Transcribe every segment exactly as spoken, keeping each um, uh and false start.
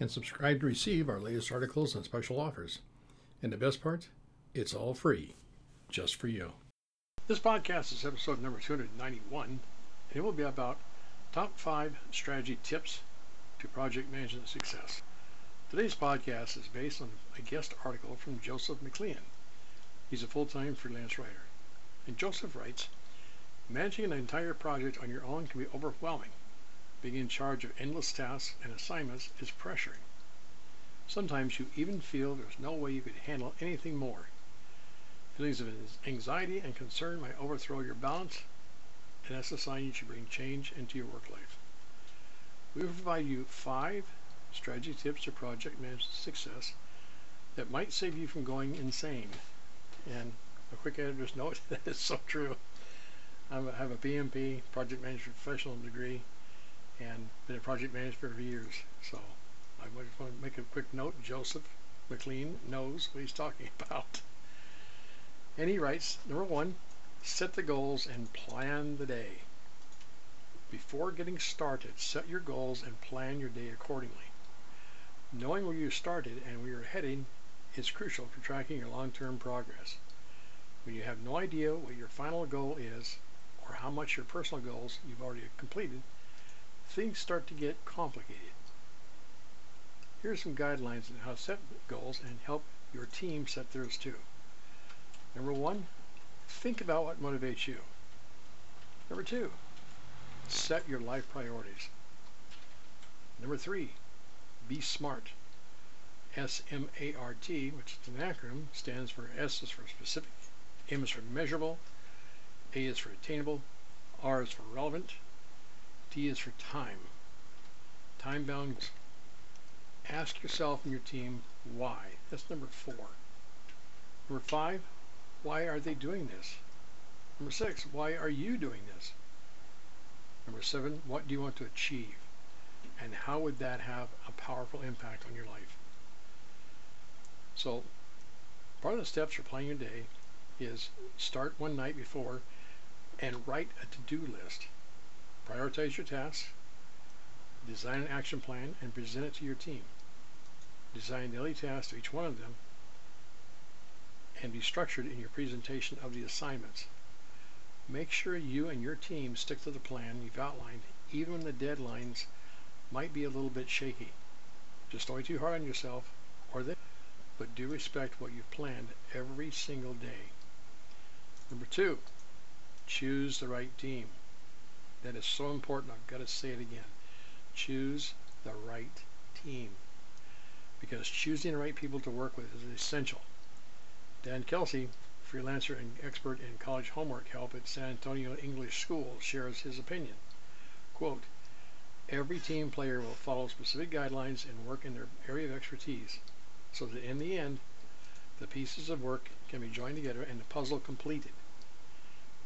and subscribe to receive our latest articles and special offers. And the best part, it's all free, just for you. This podcast is episode number two hundred ninety-one, and it will be about top five strategy tips to project management success. Today's podcast is based on a guest article from Joseph McLean. He's a full-time freelance writer. And Joseph writes, "Managing an entire project on your own can be overwhelming. Being in charge of endless tasks and assignments is pressuring. Sometimes you even feel there's no way you could handle anything more. Feelings of anxiety and concern might overthrow your balance, and that's a sign you should bring change into your work life. We will provide you five strategy tips to project management success that might save you from going insane." And a quick editor's note, that is so true. I have a P M P, project management professional degree, and been a project manager for years, so I just want to make a quick note. Joseph McLean knows what he's talking about. And he writes, number one, set the goals and plan the day. Before getting started, set your goals and plan your day accordingly. Knowing where you started and where you're heading is crucial for tracking your long-term progress. When you have no idea what your final goal is or how much your personal goals you've already completed, things start to get complicated. Here are some guidelines on how to set goals and help your team set theirs too. Number one, think about what motivates you. Number two, set your life priorities. Number three, be SMART. S M A R T, which is an acronym, stands for S is for specific, M is for measurable, A is for attainable, R is for relevant, T is for time. Time bound. Ask yourself and your team why. That's number four. Number five, why are they doing this? Number six, why are you doing this? Number seven, what do you want to achieve? And how would that have a powerful impact on your life? So part of the steps for planning your day is start one night before and write a to-do list. Prioritize your tasks, design an action plan, and present it to your team. Design daily tasks to each one of them, and be structured in your presentation of the assignments. Make sure you and your team stick to the plan you've outlined, even when the deadlines might be a little bit shaky. Just don't be too hard on yourself, or them, but do respect what you've planned every single day. Number two, choose the right team. That is so important. I've got to say it again. Choose the right team, because choosing the right people to work with is essential. Dan Kelsey, freelancer and expert in college homework help at San Antonio English School, shares his opinion. Quote, "Every team player will follow specific guidelines and work in their area of expertise, so that in the end, the pieces of work can be joined together and the puzzle completed.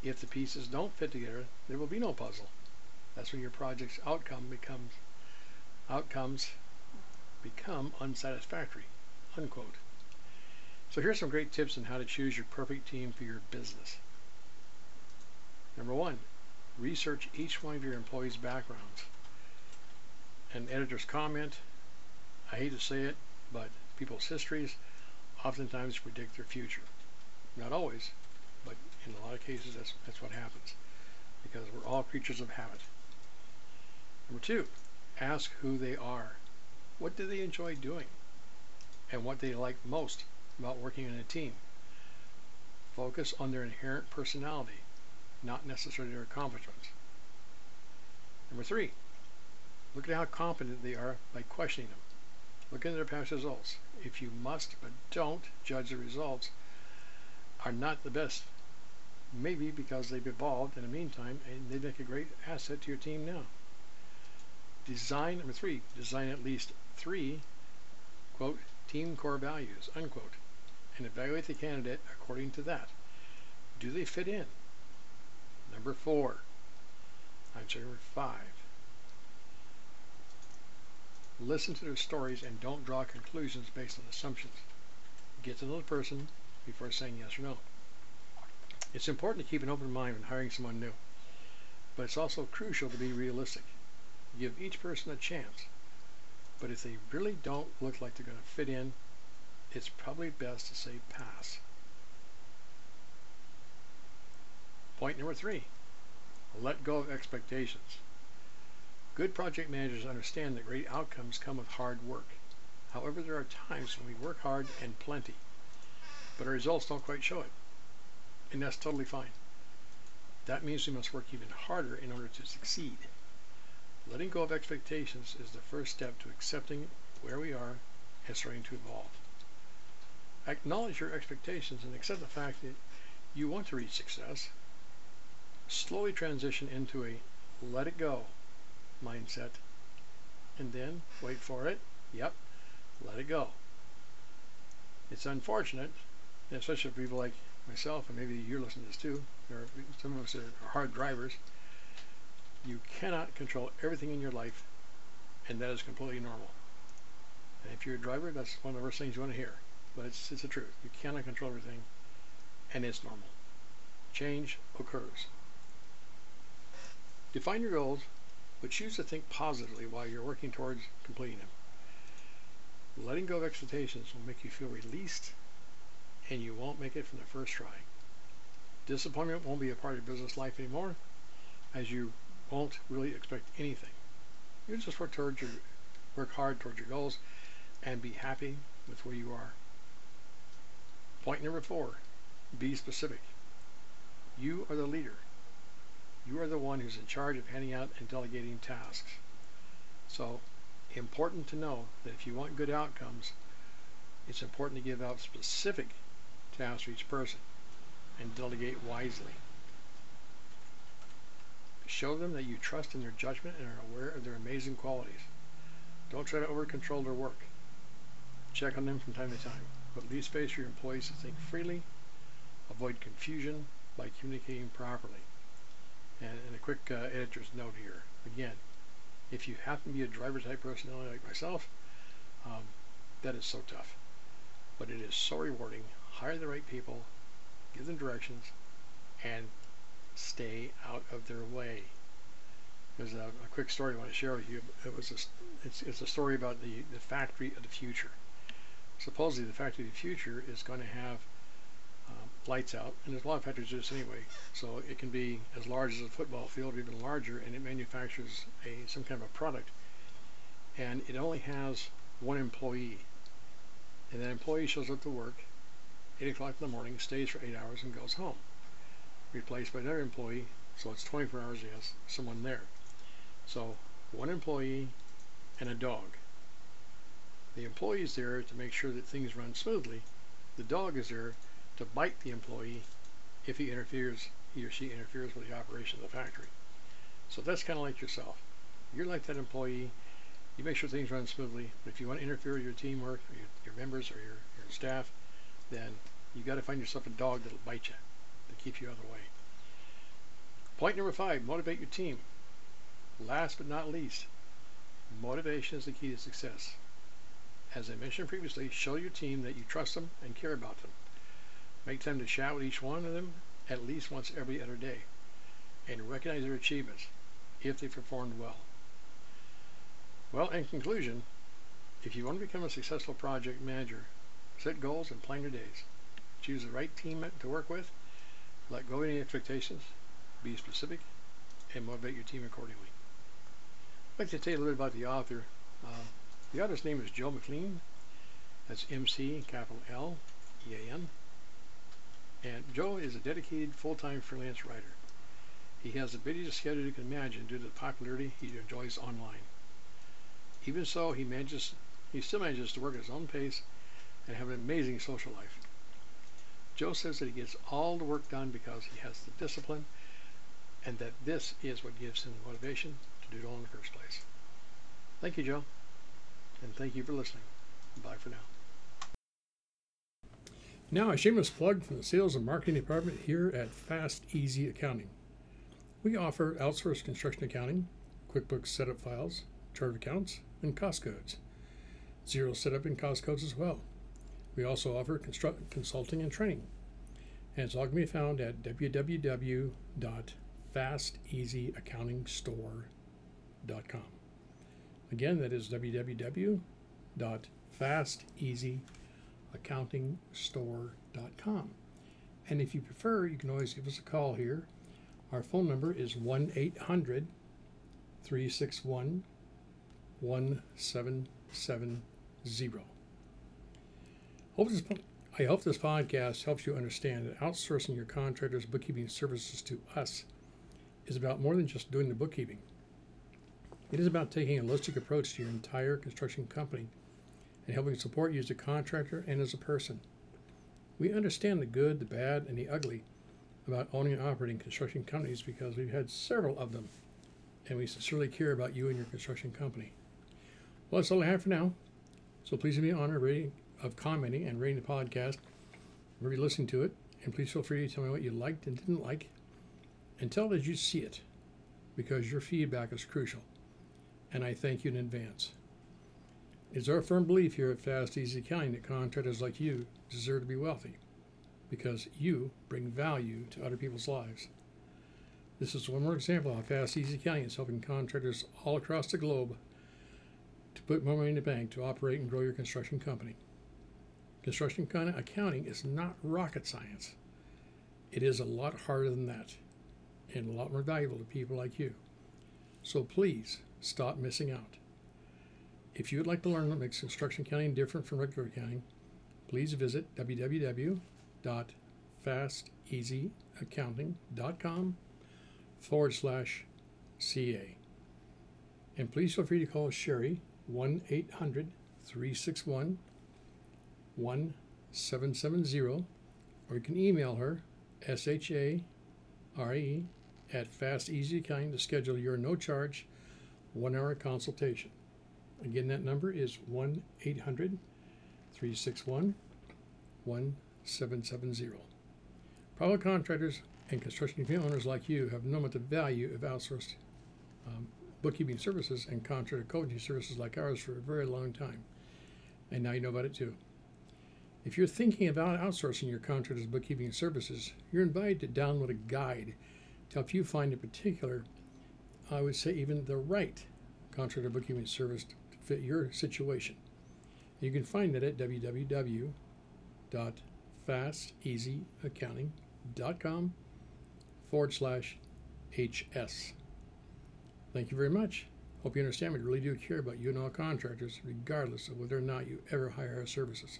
If the pieces don't fit together, there will be no puzzle. That's when your project's outcome becomes outcomes become unsatisfactory." Unquote. So here's some great tips on how to choose your perfect team for your business. Number one, research each one of your employees' backgrounds. An editor's comment, I hate to say it, but people's histories oftentimes predict their future. Not always, but in a lot of cases that's, that's what happens, because we're all creatures of habit. Number two, ask who they are. What do they enjoy doing? And what they like most about working in a team? Focus on their inherent personality, not necessarily their accomplishments. Number three, look at how competent they are by questioning them. Look at their past results. If you must, but don't judge the results, are not the best, maybe because they've evolved in the meantime and they make a great asset to your team now. Design, number three, design at least three, quote, team core values, unquote, and evaluate the candidate according to that. Do they fit in? Number four. I'm sorry, number five. Listen to their stories and don't draw conclusions based on assumptions. Get to know the person before saying yes or no. It's important to keep an open mind when hiring someone new, but it's also crucial to be realistic. Give each person a chance, but if they really don't look like they're going to fit in, it's probably best to say pass. Point number three, let go of expectations. Good project managers understand that great outcomes come with hard work. However, there are times when we work hard and plenty, but our results don't quite show it, and that's totally fine. That means we must work even harder in order to succeed. Letting go of expectations is the first step to accepting where we are and starting to evolve. Acknowledge your expectations and accept the fact that you want to reach success. Slowly transition into a let it go mindset, and then wait for it. Yep, let it go. It's unfortunate, especially for people like myself, and maybe you're listening to this too, or some of us are hard drivers. You cannot control everything in your life, and that is completely normal. And if you're a driver, that's one of the worst things you want to hear, but it's, it's the truth. You cannot control everything, and it's normal. Change occurs. Define your goals, but choose to think positively while you're working towards completing them. Letting go of expectations will make you feel released, and you won't make it from the first try. Disappointment won't be a part of your business life anymore, as you won't really expect anything. You just work towards your, work hard towards your goals and be happy with where you are. Point number four, be specific. You are the leader. You are the one who's in charge of handing out and delegating tasks. So, important to know that if you want good outcomes, it's important to give out specific tasks for each person and delegate wisely. Show them that you trust in their judgment and are aware of their amazing qualities. Don't try to over-control their work. Check on them from time to time, but leave space for your employees to think freely. Avoid confusion by communicating properly. And, and a quick uh, editor's note here. Again, if you happen to be a driver-type personality like myself, um, that is so tough. But it is so rewarding. Hire the right people, give them directions, and stay out of their way. There's a, a quick story I want to share with you. It was a, it's, it's a story about the, the factory of the future. Supposedly the factory of the future is going to have um, lights out, and there's a lot of factories do this anyway, so it can be as large as a football field or even larger, and it manufactures a some kind of a product, and it only has one employee, and that employee shows up to work eight o'clock in the morning, stays for eight hours, and goes home. Replaced by another employee, so it's twenty-four hours, yes, someone there. So one employee and a dog. The employee is there to make sure that things run smoothly. The dog is there to bite the employee if he interferes, he or she interferes with the operation of the factory. So that's kind of like yourself. You're like that employee. You make sure things run smoothly, but if you want to interfere with your teamwork, or your, your members, or your, your staff, then you got to find yourself a dog that'll bite you. Keep you out of the way. Point number five, motivate your team. Last but not least, motivation is the key to success. As I mentioned previously, show your team that you trust them and care about them. Make time to chat with each one of them at least once every other day, and recognize their achievements if they performed well. Well, in conclusion, if you want to become a successful project manager, set goals and plan your days. Choose the right team to work with. Let go of any expectations, be specific, and motivate your team accordingly. I'd like to tell you a little bit about the author. Uh, the author's name is Joe McLean. That's M C, capital L, E A N. And Joe is a dedicated, full-time freelance writer. He has the busiest schedule you can imagine due to the popularity he enjoys online. Even so, he manages, he still manages to work at his own pace and have an amazing social life. Joe says that he gets all the work done because he has the discipline, and that this is what gives him the motivation to do it all in the first place. Thank you, Joe, and thank you for listening. Bye for now. Now a shameless plug from the sales and marketing department here at Fast Easy Accounting. We offer outsourced construction accounting, QuickBooks setup files, chart of accounts, and cost codes. Xero setup and cost codes as well. We also offer construct, consulting and training. And it's all can be found at w w w dot fast easy accounting store dot com. Again, that is w w w dot fast easy accounting store dot com. And if you prefer, you can always give us a call here. Our phone number is one eight hundred three six one one seven seven zero. Hope this, I hope this podcast helps you understand that outsourcing your contractor's bookkeeping services to us is about more than just doing the bookkeeping. It is about taking a holistic approach to your entire construction company and helping support you as a contractor and as a person. We understand the good, the bad, and the ugly about owning and operating construction companies because we've had several of them, and we sincerely care about you and your construction company. Well, that's all I have for now, so please do me the honor of commenting and rating the podcast whenever you're listening to it, and please feel free to tell me what you liked and didn't like, and tell as you see it, because your feedback is crucial, and I thank you in advance. It's our firm belief here at Fast Easy Accounting that contractors like you deserve to be wealthy because you bring value to other people's lives. This is one more example of how Fast Easy Accounting is helping contractors all across the globe to put more money in the bank to operate and grow your construction company. Construction accounting is not rocket science. It is a lot harder than that and a lot more valuable to people like you. So please stop missing out. If you would like to learn what makes construction accounting different from regular accounting, please visit w w w dot fast easy accounting dot com forward slash CA. And please feel free to call Sherry, one eight hundred three six one one seven seven zero, or you can email her, S H A R E, at Fast Easy Accounting to schedule your no-charge one-hour consultation. Again, that number is one eight hundred three six one one seven seven zero. Private contractors and construction owners like you have known what the value of outsourced um, bookkeeping services and contractor coaching services like ours for a very long time, and now you know about it too. If you're thinking about outsourcing your contractor's bookkeeping services, you're invited to download a guide to help you find a particular, I would say even the right contractor bookkeeping service to fit your situation. You can find it at w w w dot fast easy accounting dot com forward slash H S. Thank you very much. Hope you understand we really do care about you and all contractors, regardless of whether or not you ever hire our services.